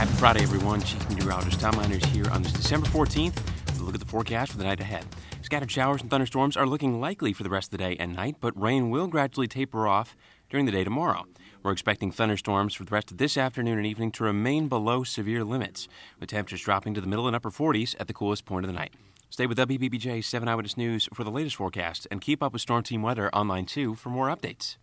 Happy Friday, everyone. Chief Meteorologist Tom Liner is here on this December 14th. We'll look at the forecast for the night ahead. Scattered showers and thunderstorms are looking likely for the rest of the day and night, but rain will gradually taper off during the day tomorrow. We're expecting thunderstorms for the rest of this afternoon and evening to remain below severe limits, with temperatures dropping to the middle and upper 40s at the coolest point of the night. Stay with WBBJ 7 Eyewitness News for the latest forecast, and keep up with Storm Team Weather online, too, for more updates.